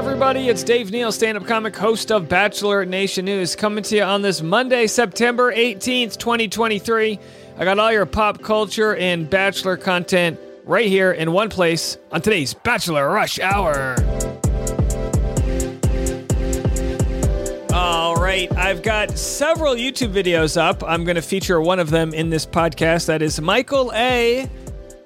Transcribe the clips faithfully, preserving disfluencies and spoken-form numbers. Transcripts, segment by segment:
everybody. It's Dave Neal, stand-up comic, host of Bachelor Nation News, coming to you on this Monday, September eighteenth, twenty twenty-three. I got all your pop culture and Bachelor content right here in one place on today's Bachelor Rush Hour. All right, I've got several YouTube videos up. I'm going to feature one of them in this podcast. That is Michael A.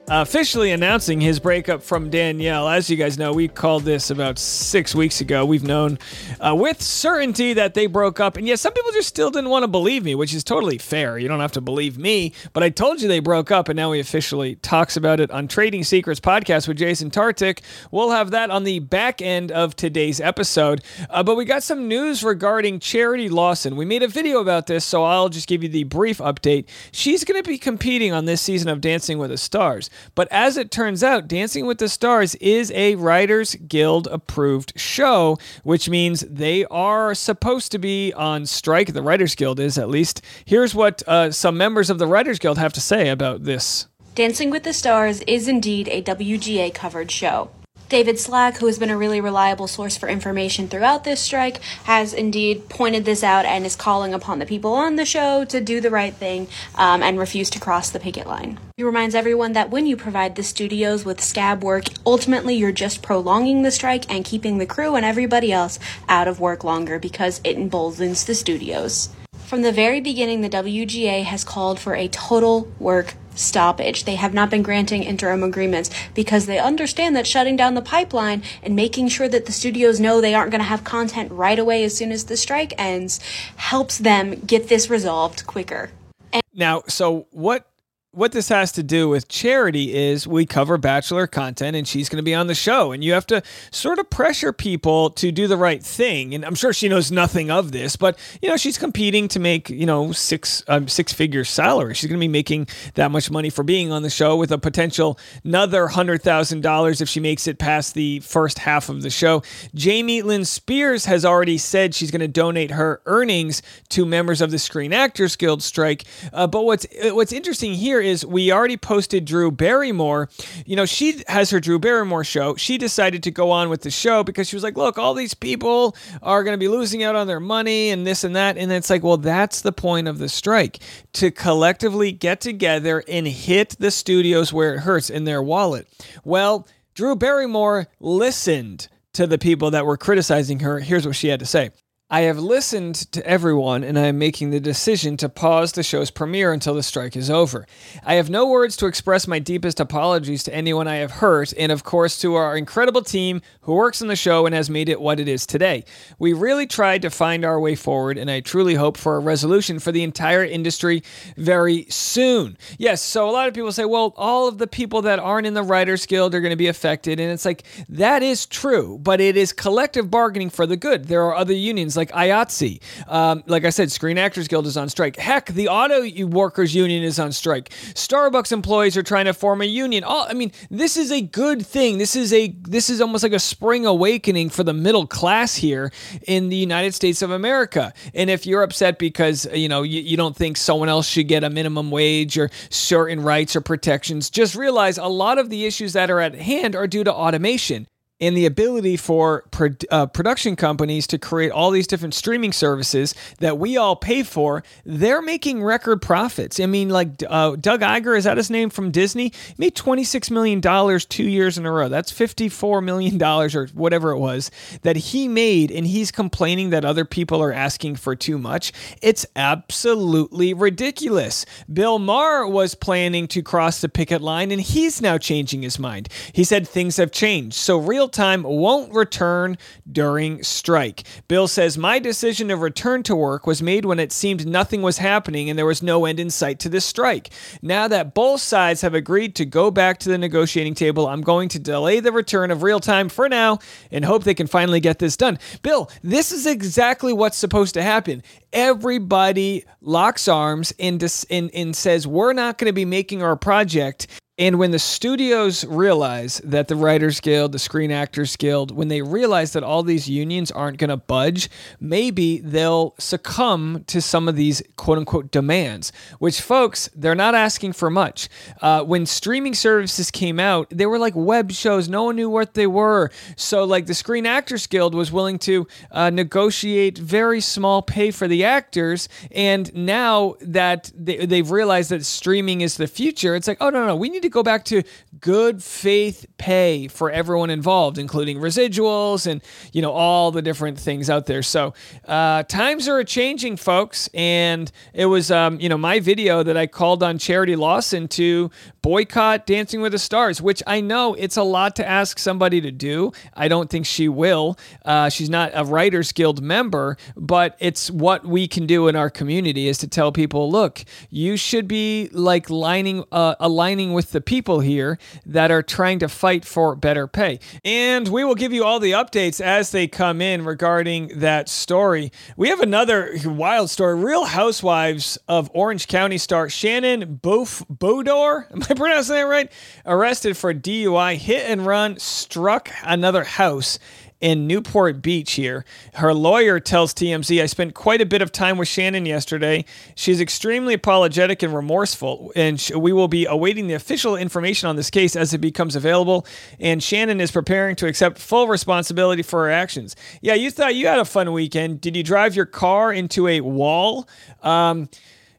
officially announcing his breakup from Danielle. As you guys know, we called this about six weeks ago. We've known uh, with certainty that they broke up. And yes, some people just still didn't want to believe me, which is totally fair. You don't have to believe me. But I told you they broke up, and now he officially talks about it on Trading Secrets podcast with Jason Tartick. We'll have that on the back end of today's episode. Uh, but we got some news regarding Charity Lawson. We made a video about this, so I'll just give you the brief update. She's going to be competing on this season of Dancing with the Stars. But as it turns out, Dancing with the Stars is a Writers Guild approved show, which means they are supposed to be on strike. The Writers Guild is, at least. Here's what uh, some members of the Writers Guild have to say about this. Dancing with the Stars is indeed a W G A covered show. David Slack, who has been a really reliable source for information throughout this strike, has indeed pointed this out and is calling upon the people on the show to do the right thing um, and refuse to cross the picket line. He reminds everyone that when you provide the studios with scab work, ultimately you're just prolonging the strike and keeping the crew and everybody else out of work longer because it emboldens the studios. From the very beginning, the W G A has called for a total work stoppage. They have not been granting interim agreements because they understand that shutting down the pipeline and making sure that the studios know they aren't going to have content right away as soon as the strike ends helps them get this resolved quicker. And- now, so what what this has to do with Charity is we cover Bachelor content and she's going to be on the show, and you have to sort of pressure people to do the right thing. And I'm sure she knows nothing of this, but you know, she's competing to make, you know, six, um, six figure salary. She's going to be making that much money for being on the show, with a potential another hundred thousand dollars if she makes it past the first half of the show. Jamie Lynn Spears has already said she's going to donate her earnings to members of the Screen Actors Guild strike. Uh, but what's, what's interesting here is we already posted Drew Barrymore. You know, she has her Drew Barrymore show. She decided to go on with the show because she was like, look, all these people are going to be losing out on their money and this and that. And it's like, well, that's the point of the strike, to collectively get together and hit the studios where it hurts, in their wallet. Well, Drew Barrymore listened to the people that were criticizing her. Here's what she had to say. I have listened to everyone, and I am making the decision to pause the show's premiere until the strike is over. I have no words to express my deepest apologies to anyone I have hurt, and of course to our incredible team who works on the show and has made it what it is today. We really tried to find our way forward, and I truly hope for a resolution for the entire industry very soon. Yes, so a lot of people say, well, all of the people that aren't in the Writers Guild are going to be affected, and it's like, that is true, but it is collective bargaining for the good. There are other unions like I A T S E. Um, like I said, Screen Actors Guild is on strike. Heck, the Auto Workers Union is on strike. Starbucks employees are trying to form a union. All, I mean, this is a good thing. This is a this is almost like a spring awakening for the middle class here in the United States of America. And if you're upset because, you know, you, you don't think someone else should get a minimum wage or certain rights or protections, just realize a lot of the issues that are at hand are due to automation and the ability for pro- uh, production companies to create all these different streaming services that we all pay for. They're making record profits. I mean, like uh, Doug Iger, is that his name, from Disney? He made twenty-six million dollars two years in a row. That's fifty-four million dollars or whatever it was that he made, and he's complaining that other people are asking for too much. It's absolutely ridiculous. Bill Maher was planning to cross the picket line, and he's now changing his mind. He said things have changed, so real time won't return during strike. Bill says, my decision to return to work was made when it seemed nothing was happening and there was no end in sight to this strike. Now that both sides have agreed to go back to the negotiating table, I'm going to delay the return of Real Time for now and hope they can finally get this done. Bill, this is exactly what's supposed to happen. Everybody locks arms and, dis- and, and says, we're not going to be making our project And when the studios realize that the Writers Guild, the Screen Actors Guild, when they realize that all these unions aren't going to budge, maybe they'll succumb to some of these quote-unquote demands, which, folks, they're not asking for much. Uh, when streaming services came out, they were like web shows. No one knew what they were. So, like, the Screen Actors Guild was willing to uh, negotiate very small pay for the actors, and now that they, they've realized that streaming is the future, it's like, oh, no, no, we need to go back to good faith pay for everyone involved, including residuals and, you know, all the different things out there. So uh, times are changing, folks. And it was, um, you know, my video that I called on Charity Lawson to boycott Dancing with the Stars, which I know it's a lot to ask somebody to do. I don't think she will. Uh, she's not a Writers Guild member, but it's what we can do in our community is to tell people, look, you should be like lining, uh, aligning with the people here that are trying to fight for better pay. And we will give you all the updates as they come in regarding that story. We have another wild story. Real Housewives of Orange County star Shannon Beador, am I pronouncing that right? Arrested for D U I, hit and run, struck another house in Newport Beach here. Her lawyer tells T M Z, I spent quite a bit of time with Shannon yesterday. She's extremely apologetic and remorseful, and we will be awaiting the official information on this case as it becomes available, and Shannon is preparing to accept full responsibility for her actions. Yeah, you thought you had a fun weekend. Did you drive your car into a wall? Um...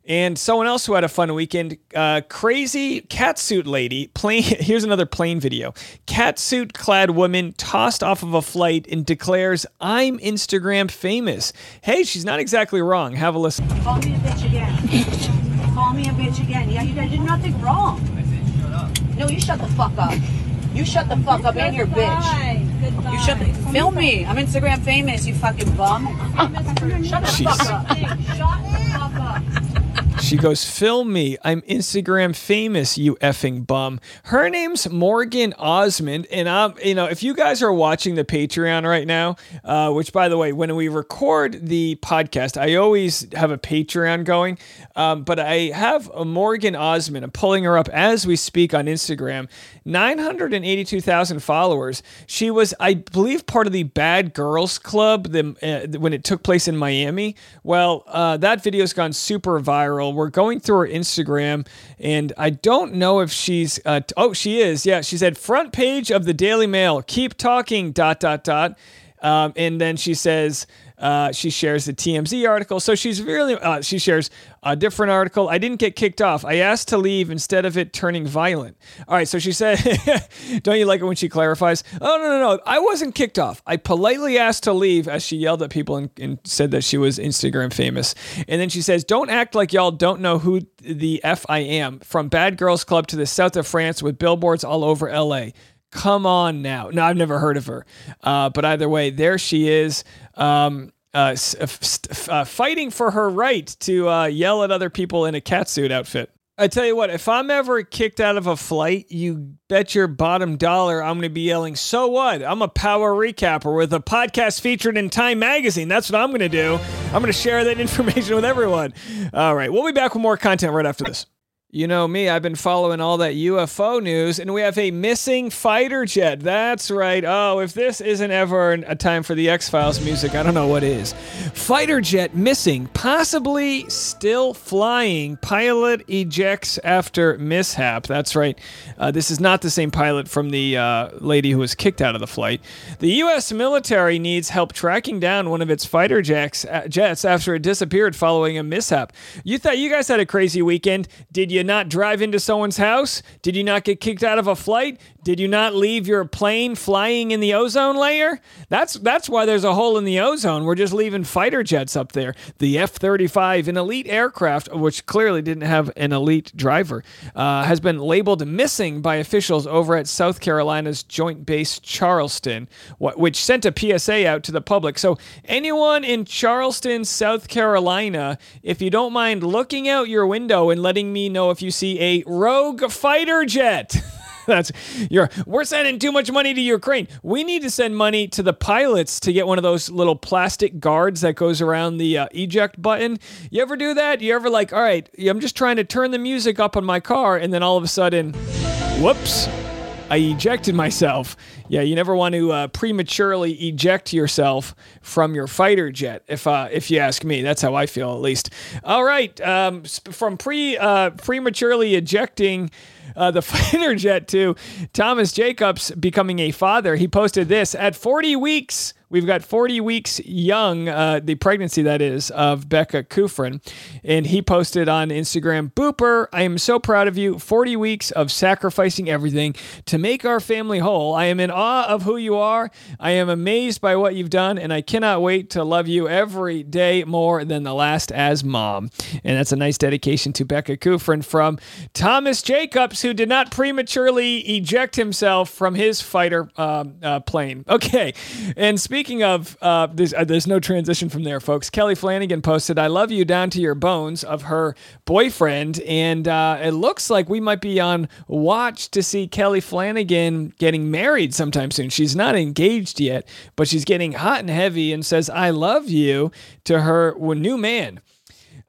And someone else who had a fun weekend, uh, crazy catsuit lady, plane, here's another plane video. Catsuit clad woman tossed off of a flight and declares, I'm Instagram famous. Hey, she's not exactly wrong. Have a listen. Call me a bitch again. Call me a bitch again. Yeah, you guys did nothing wrong. I said shut up. No, you shut the fuck up. You shut the fuck up and you're a bitch. Goodbye. You shut the, film me. I'm Instagram famous, you fucking bum. Shut the fuck up. Shut the fuck up. She goes, film me. I'm Instagram famous, you effing bum. Her name's Morgan Osmond. And I'm, you know, if you guys are watching the Patreon right now, uh, which by the way, when we record the podcast, I always have a Patreon going. Um, but I have a Morgan Osmond. I'm pulling her up as we speak on Instagram. nine hundred eighty-two thousand followers. She was, I believe, part of the Bad Girls Club the, uh, when it took place in Miami. Well, uh, that video's gone super viral. We're going through her Instagram, and I don't know if she's... Uh, t- oh, she is. Yeah, she said, front page of the Daily Mail. Keep talking, dot, dot, dot. Um, and then she says... Uh, she shares the T M Z article. So she's really, uh, she shares a different article. I didn't get kicked off. I asked to leave instead of it turning violent. All right. So she said, don't you like it when she clarifies? Oh, no, no, no. I wasn't kicked off. I politely asked to leave as she yelled at people and, and said that she was Instagram famous. And then she says, don't act like y'all don't know who the F I am. From Bad Girls Club to the south of France with billboards all over L A. Come on now. No, I've never heard of her. Uh, but either way, there she is. Um, uh, uh, fighting for her right to uh, yell at other people in a catsuit outfit. I tell you what, if I'm ever kicked out of a flight, you bet your bottom dollar I'm going to be yelling, so what? I'm a power recapper with a podcast featured in Time Magazine. That's what I'm going to do. I'm going to share that information with everyone. All right, we'll be back with more content right after this. You know me, I've been following all that U F O news, and we have a missing fighter jet. That's right. Oh, if this isn't ever a time for the X-Files music, I don't know what is. Fighter jet missing, possibly still flying. Pilot ejects after mishap. That's right. Uh, this is not the same pilot from the uh, lady who was kicked out of the flight. The U S military needs help tracking down one of its fighter jets, uh, jets after it disappeared following a mishap. You thought you guys had a crazy weekend. Did you not drive into someone's house? Did you not get kicked out of a flight? Did you not leave your plane flying in the ozone layer? That's that's why there's a hole in the ozone. We're just leaving fighter jets up there. The F thirty-five, an elite aircraft, which clearly didn't have an elite driver, uh, has been labeled missing by officials over at South Carolina's Joint Base Charleston, which sent a P S A out to the public. So anyone in Charleston, South Carolina, if you don't mind looking out your window and letting me know if you see a rogue fighter jet. That's you're we're sending too much money to Ukraine. We need to send money to the pilots to get one of those little plastic guards that goes around the uh, eject button. You ever do that? You ever like, all right, I'm just trying to turn the music up on my car, and then all of a sudden Whoops. I ejected myself. Yeah, you never want to uh, prematurely eject yourself from your fighter jet, if uh, if you ask me. That's how I feel, at least. All right, um, from pre uh, prematurely ejecting uh, the fighter jet to Thomas Jacobs becoming a father, he posted this. At forty weeks, we've got forty weeks young, uh, the pregnancy, that is, of Becca Kufrin. And he posted on Instagram, Booper, I am so proud of you. forty weeks of sacrificing everything to make our family whole. I am in awe of who you are. I am amazed by what you've done, and I cannot wait to love you every day more than the last as mom. And that's a nice dedication to Becca Kufrin from Thomas Jacobs, who did not prematurely eject himself from his fighter uh, uh, plane. Okay, and speaking Speaking of, uh, there's, uh, there's no transition from there, folks. Kelly Flanagan posted, I love you down to your bones, of her boyfriend. And uh, it looks like we might be on watch to see Kelly Flanagan getting married sometime soon. She's not engaged yet, but she's getting hot and heavy and says, I love you to her new man.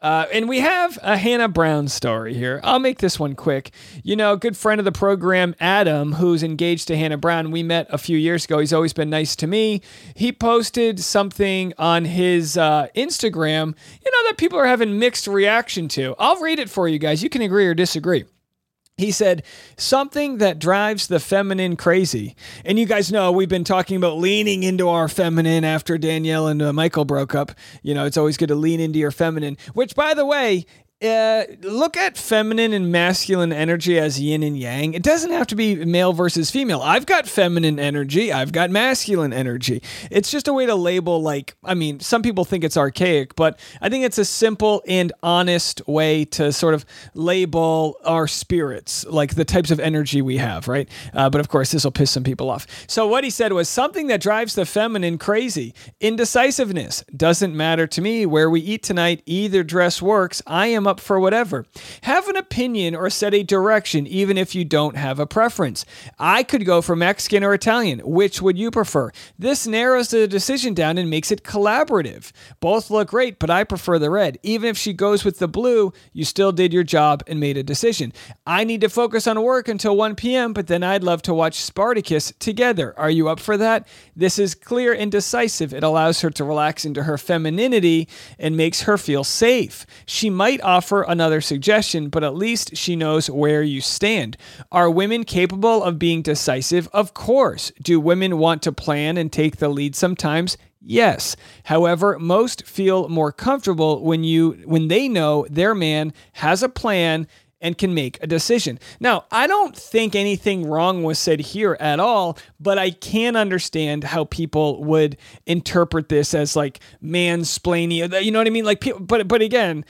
Uh, and we have a Hannah Brown story here. I'll make this one quick. You know, a good friend of the program, Adam, who's engaged to Hannah Brown, we met a few years ago. He's always been nice to me. He posted something on his uh, Instagram, you know, that people are having mixed reaction to. I'll read it for you guys. You can agree or disagree. He said, something that drives the feminine crazy. And you guys know we've been talking about leaning into our feminine after Danielle and uh, Michael broke up. You know, it's always good to lean into your feminine, which, by the way, uh, look at feminine and masculine energy as yin and yang. It doesn't have to be male versus female. I've got feminine energy. I've got masculine energy. It's just a way to label, like, I mean, some people think it's archaic, but I think it's a simple and honest way to sort of label our spirits, like the types of energy we have, right? Uh, but of course, this will piss some people off. So what he said was, something that drives the feminine crazy. Indecisiveness. Doesn't matter to me where we eat tonight. Either dress works. I am up for whatever. Have an opinion or set a direction, even if you don't have a preference. I could go for Mexican or Italian. Which would you prefer? This narrows the decision down and makes it collaborative. Both look great, but I prefer the red. Even if she goes with the blue, you still did your job and made a decision. I need to focus on work until one p.m., but then I'd love to watch Spartacus together. Are you up for that? This is clear and decisive. It allows her to relax into her femininity and makes her feel safe. She might offer offer another suggestion, but at least she knows where you stand. Are women capable of being decisive? Of course. Do women want to plan and take the lead sometimes? Yes. However, most feel more comfortable when you when they know their man has a plan and can make a decision. Now, I don't think anything wrong was said here at all, but I can understand how people would interpret this as like mansplaining. You know what I mean? Like, people, but but again,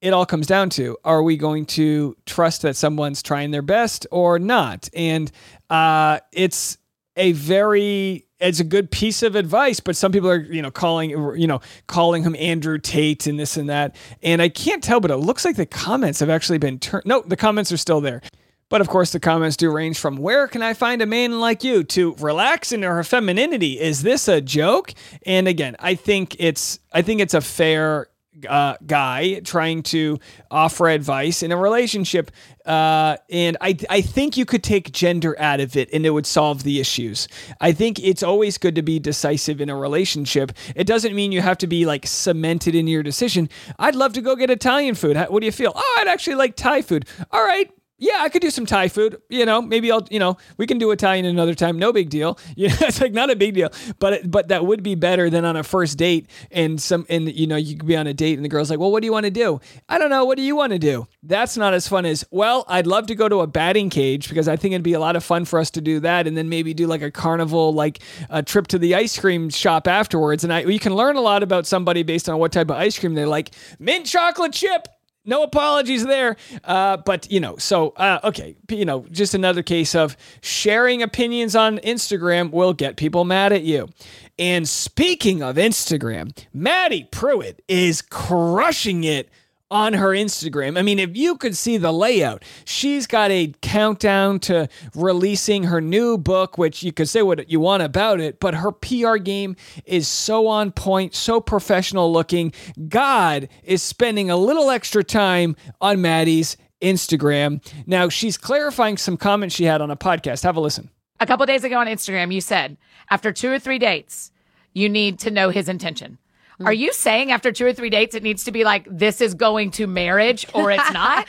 it all comes down to, are we going to trust that someone's trying their best or not? And uh, it's a very, it's a good piece of advice, but some people are, you know, calling, you know, calling him Andrew Tate and this and that. And I can't tell, but it looks like the comments have actually been turned. No, the comments are still there. But of course, the comments do range from, where can I find a man like you, to relax into her femininity? Is this a joke? And again, I think it's, I think it's a fair Uh, guy trying to offer advice in a relationship. Uh, and I, I think you could take gender out of it and it would solve the issues. I think it's always good to be decisive in a relationship. It doesn't mean you have to be like cemented in your decision. I'd love to go get Italian food. How, what do you feel? Oh, I'd actually like Thai food. All right. Yeah, I could do some Thai food. You know, maybe I'll, you know, we can do Italian another time. No big deal. You know, it's like not a big deal, but, it, but that would be better than on a first date and some, and you know, you could be on a date and the girl's like, well, what do you want to do? I don't know. What do you want to do? That's not as fun as, well, I'd love to go to a batting cage because I think it'd be a lot of fun for us to do that. And then maybe do like a carnival, like a trip to the ice cream shop afterwards. And I, you can learn a lot about somebody based on what type of ice cream they like. Mint chocolate chip. No apologies there. Uh, but, you know, so, uh, okay, you know, just another case of sharing opinions on Instagram will get people mad at you. And speaking of Instagram, Maddie Pruitt is crushing it on her Instagram. I mean, if you could see the layout, she's got a countdown to releasing her new book, which you could say what you want about it, but her P R game is so on point, so professional looking. God is spending a little extra time on Maddie's Instagram. Now, she's clarifying some comments she had on a podcast. Have a listen. A couple days ago on Instagram, you said, after two or three dates, you need to know his intention. Mm. Are you saying after two or three dates, it needs to be like, this is going to marriage or it's not?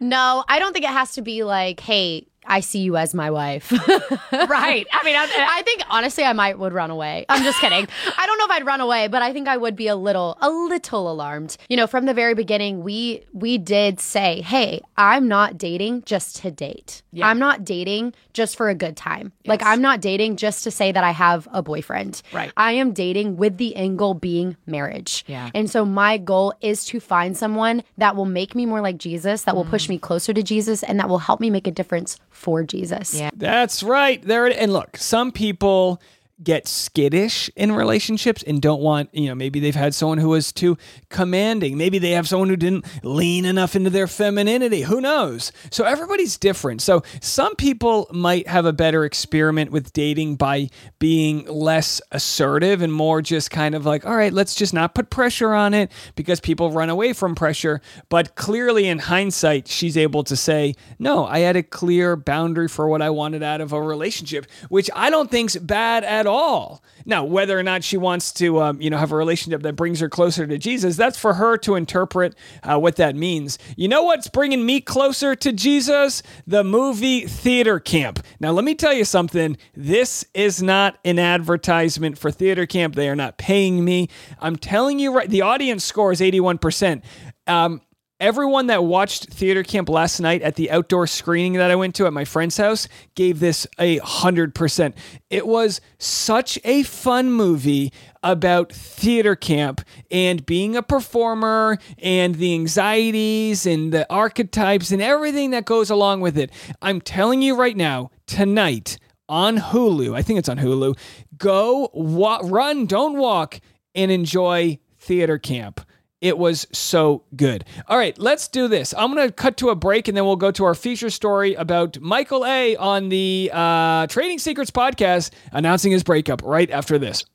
No, I don't think it has to be like, hey, I see you as my wife. Right. I mean, I, I think honestly, I might would run away. I'm just kidding. I don't know if I'd run away, but I think I would be a little, a little alarmed. You know, from the very beginning, we we did say, hey, I'm not dating just to date. Yeah. I'm not dating just for a good time. Yes. Like, I'm not dating just to say that I have a boyfriend. Right. I am dating with the angle being marriage. Yeah. And so my goal is to find someone that will make me more like Jesus, that mm. will push me closer to Jesus, and that will help me make a difference for Jesus. Yeah. That's right. There it, and look, some people get skittish in relationships and don't want, you know, maybe they've had someone who was too commanding. Maybe they have someone who didn't lean enough into their femininity. Who knows? So everybody's different. So some people might have a better experiment with dating by being less assertive and more just kind of like, all right, let's just not put pressure on it, because people run away from pressure. But clearly in hindsight, she's able to say, no, I had a clear boundary for what I wanted out of a relationship, which I don't think's bad at At all. Now, whether or not she wants to, um, you know, have a relationship that brings her closer to Jesus, that's for her to interpret uh, what that means. You know what's bringing me closer to Jesus? The movie Theater Camp. Now, let me tell you something. This is not an advertisement for Theater Camp. They are not paying me. I'm telling you right. The audience score is eighty-one percent. Um, Everyone that watched Theater Camp last night at the outdoor screening that I went to at my friend's house gave this a hundred percent. It was such a fun movie about theater camp and being a performer and the anxieties and the archetypes and everything that goes along with it. I'm telling you right now, tonight on Hulu, I think it's on Hulu, go wa- run, don't walk, and enjoy Theater Camp. It was so good. All right, let's do this. I'm going to cut to a break, and then we'll go to our feature story about Michael A. on the uh, Trading Secrets podcast, announcing his breakup right after this.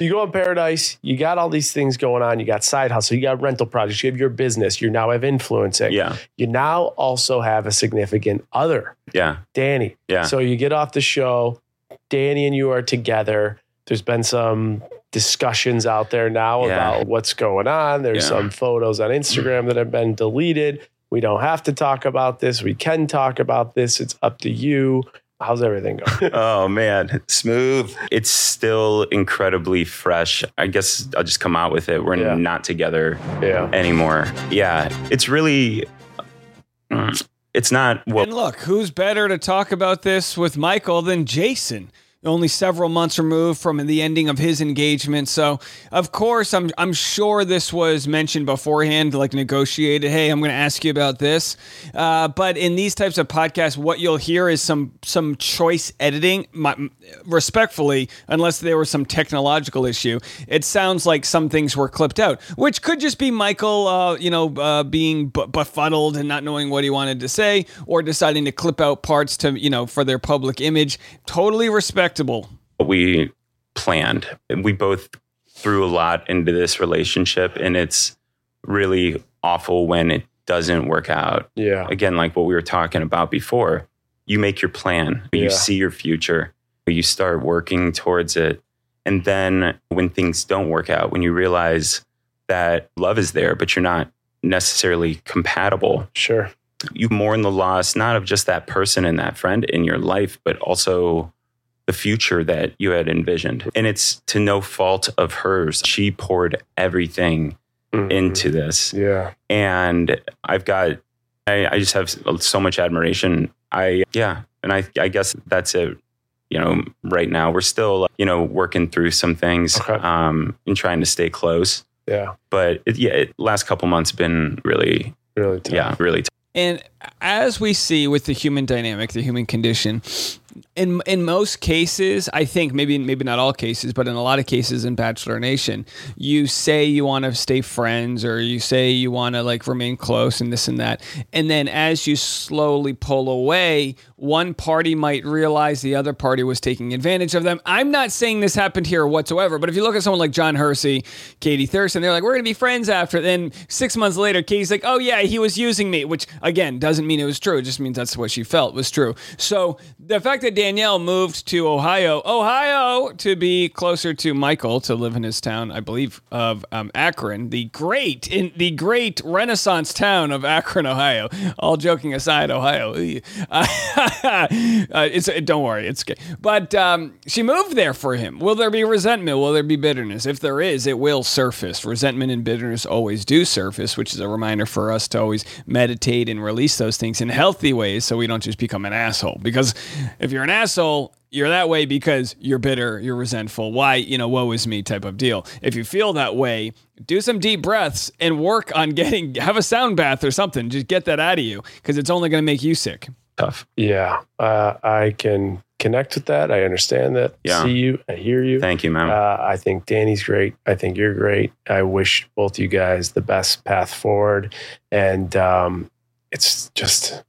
You go in paradise, you got all these things going on. You got side hustle, you got rental projects, you have your business, you now have influencing. Yeah. You now also have a significant other. Yeah. Danny. Yeah. So you get off the show, Danny and you are together. There's been some discussions out there now yeah. about what's going on. There's yeah. some photos on Instagram that have been deleted. We don't have to talk about this. We can talk about this. It's up to you. How's everything going? Oh, man. Smooth. It's still incredibly fresh. I guess I'll just come out with it. We're yeah. not together yeah. anymore. Yeah. It's really... It's not... Well- and look, who's better to talk about this with Michael than Jason? Only several months removed from the ending of his engagement. So, of course, I'm I'm sure this was mentioned beforehand, like negotiated, hey, I'm going to ask you about this. Uh, but in these types of podcasts, what you'll hear is some some choice editing. My, respectfully, unless there was some technological issue, it sounds like some things were clipped out, which could just be Michael, uh, you know, uh, being b- befuddled and not knowing what he wanted to say, or deciding to clip out parts to, you know, for their public image. Totally respectful. We planned. We both threw a lot into this relationship, and it's really awful when it doesn't work out. Yeah. Again, like what we were talking about before, you make your plan, you yeah. see your future, you start working towards it. And then when things don't work out, when you realize that love is there, but you're not necessarily compatible. Sure. You mourn the loss, not of just that person and that friend in your life, but also the future that you had envisioned. And it's to no fault of hers. She poured everything mm-hmm. into this. Yeah. And I've got, I, I just have so much admiration. I, yeah. And I, I guess that's it. You know, right now we're still, you know, working through some things okay. um, and trying to stay close. Yeah. But it, yeah, it, last couple months been really, really tough. Yeah, really tough. And as we see with the human dynamic, the human condition, in in most cases, I think maybe maybe not all cases, but in a lot of cases in Bachelor Nation, you say you want to stay friends, or you say you want to like remain close and this and that. And then as you slowly pull away, one party might realize the other party was taking advantage of them. I'm not saying this happened here whatsoever, but if you look at someone like John Hersey, Katie Thurston, they're like, we're going to be friends after. Then six months later, Katie's like, oh yeah, he was using me, which again, doesn't doesn't mean it was true. It just means that's what she felt was true. So the fact that Danielle moved to Ohio, Ohio, to be closer to Michael, to live in his town, I believe, of um, Akron, the great in the great Renaissance town of Akron, Ohio. All joking aside, Ohio. Uh, it's don't worry, it's good. But um, she moved there for him. Will there be resentment? Will there be bitterness? If there is, it will surface. Resentment and bitterness always do surface, which is a reminder for us to always meditate and release those things in healthy ways so we don't just become an asshole. Because if you're an asshole, you're that way because you're bitter, you're resentful, why, you know, woe is me type of deal. If you feel that way, do some deep breaths and work on getting, have a sound bath or something. Just get that out of you because it's only going to make you sick. Tough. Yeah. Uh, I can connect with that. I understand that. Yeah. See you. I hear you. Thank you, man. Uh, I think Danny's great. I think you're great. I wish both you guys the best path forward. And um, it's just...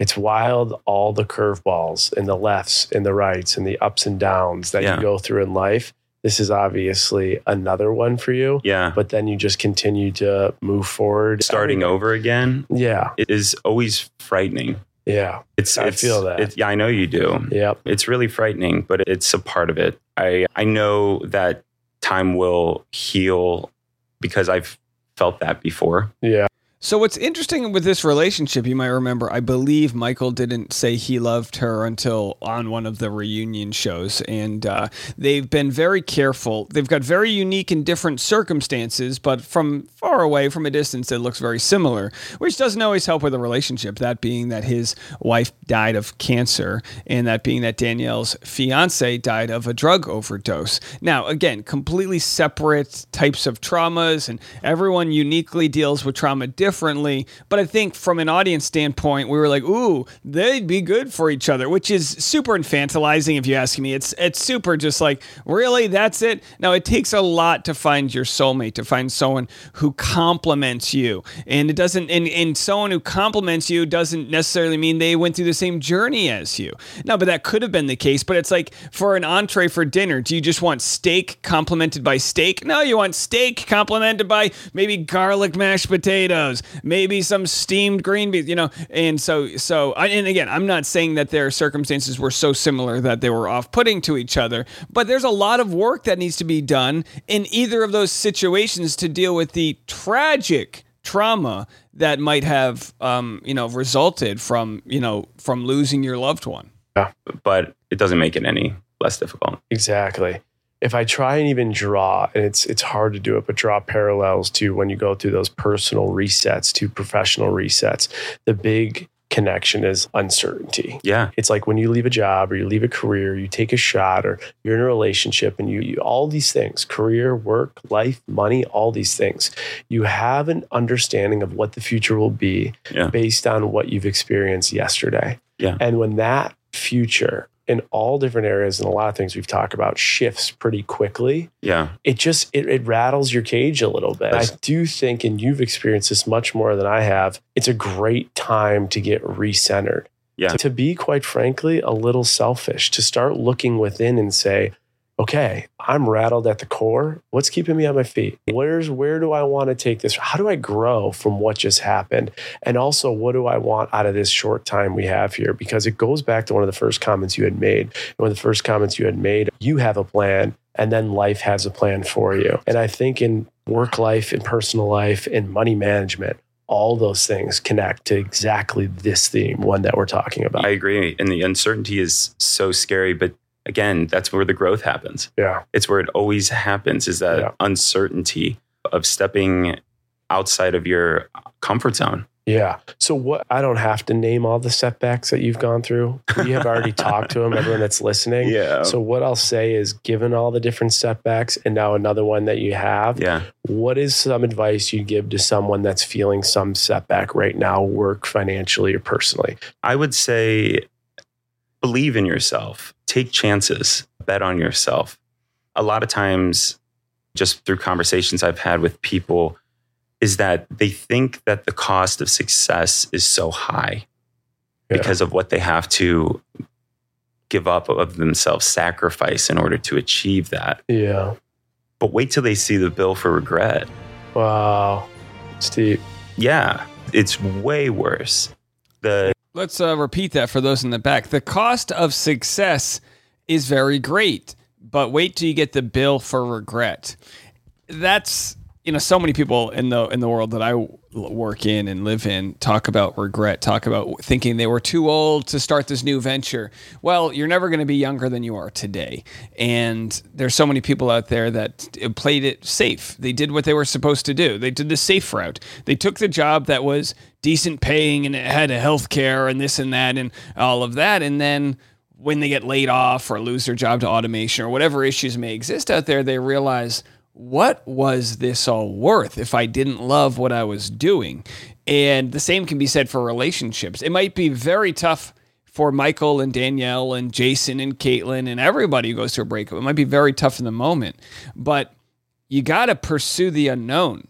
It's wild, all the curveballs and the lefts and the rights and the ups and downs that yeah. you go through in life. This is obviously another one for you. Yeah. But then you just continue to move forward. Starting over again. Yeah. It is always frightening. Yeah. It's, I it's, feel that. It's, yeah, I know you do. Yep. It's really frightening, but it's a part of it. I, I know that time will heal because I've felt that before. Yeah. So what's interesting with this relationship, you might remember, I believe Michael didn't say he loved her until on one of the reunion shows. And uh, they've been very careful. They've got very unique and different circumstances, but from far away, from a distance, it looks very similar, which doesn't always help with a relationship. That being that his wife died of cancer, and that being that Danielle's fiance died of a drug overdose. Now, again, completely separate types of traumas, and everyone uniquely deals with trauma differently. Differently, but I think from an audience standpoint, we were like, ooh, they'd be good for each other, which is super infantilizing if you ask me. It's it's super just like, really? That's it? Now, it takes a lot to find your soulmate, to find someone who complements you. And it doesn't and, and someone who complements you doesn't necessarily mean they went through the same journey as you. No, but that could have been the case. But it's like for an entree for dinner, do you just want steak complemented by steak? No, you want steak complemented by maybe garlic mashed potatoes. Maybe some steamed green beans, you know, and so, so, and again, I'm not saying that their circumstances were so similar that they were off-putting to each other, but there's a lot of work that needs to be done in either of those situations to deal with the tragic trauma that might have, um, you know, resulted from, you know, from losing your loved one. Yeah, but it doesn't make it any less difficult. Exactly. If I try and even draw, and it's it's hard to do it, but draw parallels to when you go through those personal resets to professional resets, the big connection is uncertainty. Yeah. It's like when you leave a job or you leave a career, you take a shot or you're in a relationship and you, you all these things, career, work, life, money, all these things, you have an understanding of what the future will be yeah. based on what you've experienced yesterday. Yeah. And when that future in all different areas and a lot of things we've talked about shifts pretty quickly. Yeah. It just, it, it rattles your cage a little bit. I do think, and you've experienced this much more than I have, it's a great time to get recentered. Yeah. To, to be, quite frankly, a little selfish, to start looking within and say, okay, I'm rattled at the core. What's keeping me on my feet? Where's, where do I want to take this? How do I grow from what just happened? And also, what do I want out of this short time we have here? Because it goes back to one of the first comments you had made. One of the first comments you had made, you have a plan and then life has a plan for you. And I think in work life, in personal life, in money management, all those things connect to exactly this theme, one that we're talking about. I agree. And the uncertainty is so scary, but again, that's where the growth happens. Yeah. It's where it always happens, is that yeah. uncertainty of stepping outside of your comfort zone. Yeah. So what, I don't have to name all the setbacks that you've gone through. We have already talked to them, everyone that's listening. Yeah. So what I'll say is, given all the different setbacks and now another one that you have, yeah. what is some advice you give to someone that's feeling some setback right now, work, financially, or personally? I would say, believe in yourself. Take chances, bet on yourself. A lot of times, just through conversations I've had with people, is that they think that the cost of success is so high yeah. because of what they have to give up of themselves, sacrifice in order to achieve that. Yeah. But wait till they see the bill for regret. Wow. It's deep. Yeah. It's way worse. the... Let's uh, repeat that for those in the back. The cost of success is very great, but wait till you get the bill for regret. That's, you know, so many people in the in the world that I work in and live in talk about regret, talk about thinking they were too old to start this new venture. Well, you're never going to be younger than you are today. And there's so many people out there that played it safe. They did what they were supposed to do. They did the safe route. They took the job that was decent paying and it had a health care and this and that and all of that. And then when they get laid off or lose their job to automation or whatever issues may exist out there, they realize, what was this all worth if I didn't love what I was doing? And the same can be said for relationships. It might be very tough for Michael and Danielle and Jason and Caitlin and everybody who goes through a breakup. It might be very tough in the moment, but you got to pursue the unknown,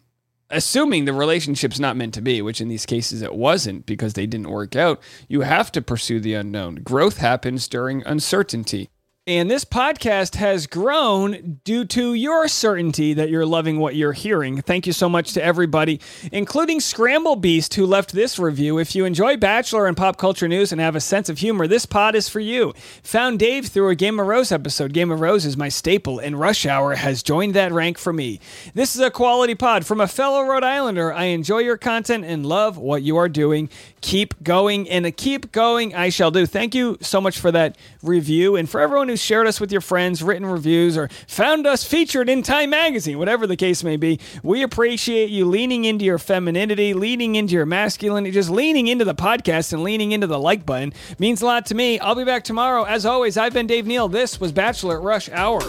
assuming the relationship's not meant to be, which in these cases it wasn't because they didn't work out. You have to pursue the unknown. Growth happens during uncertainty. And this podcast has grown due to your certainty that you're loving what you're hearing. Thank you so much to everybody, including Scramble Beast, who left this review. If you enjoy Bachelor and pop culture news and have a sense of humor, this pod is for you. Found Dave through a Game of Rose episode. Game of Rose is my staple, and Rush Hour has joined that rank for me. This is a quality pod from a fellow Rhode Islander. I enjoy your content and love what you are doing. Keep going, and a keep going I shall do. Thank you so much for that review, and for everyone who shared us with your friends, written reviews, or found us featured in Time Magazine, whatever the case may be. We appreciate you leaning into your femininity, leaning into your masculinity, just leaning into the podcast and leaning into the like button. Means a lot to me. I'll be back tomorrow. As always, I've been Dave Neal. This was Bachelor Rush Hour.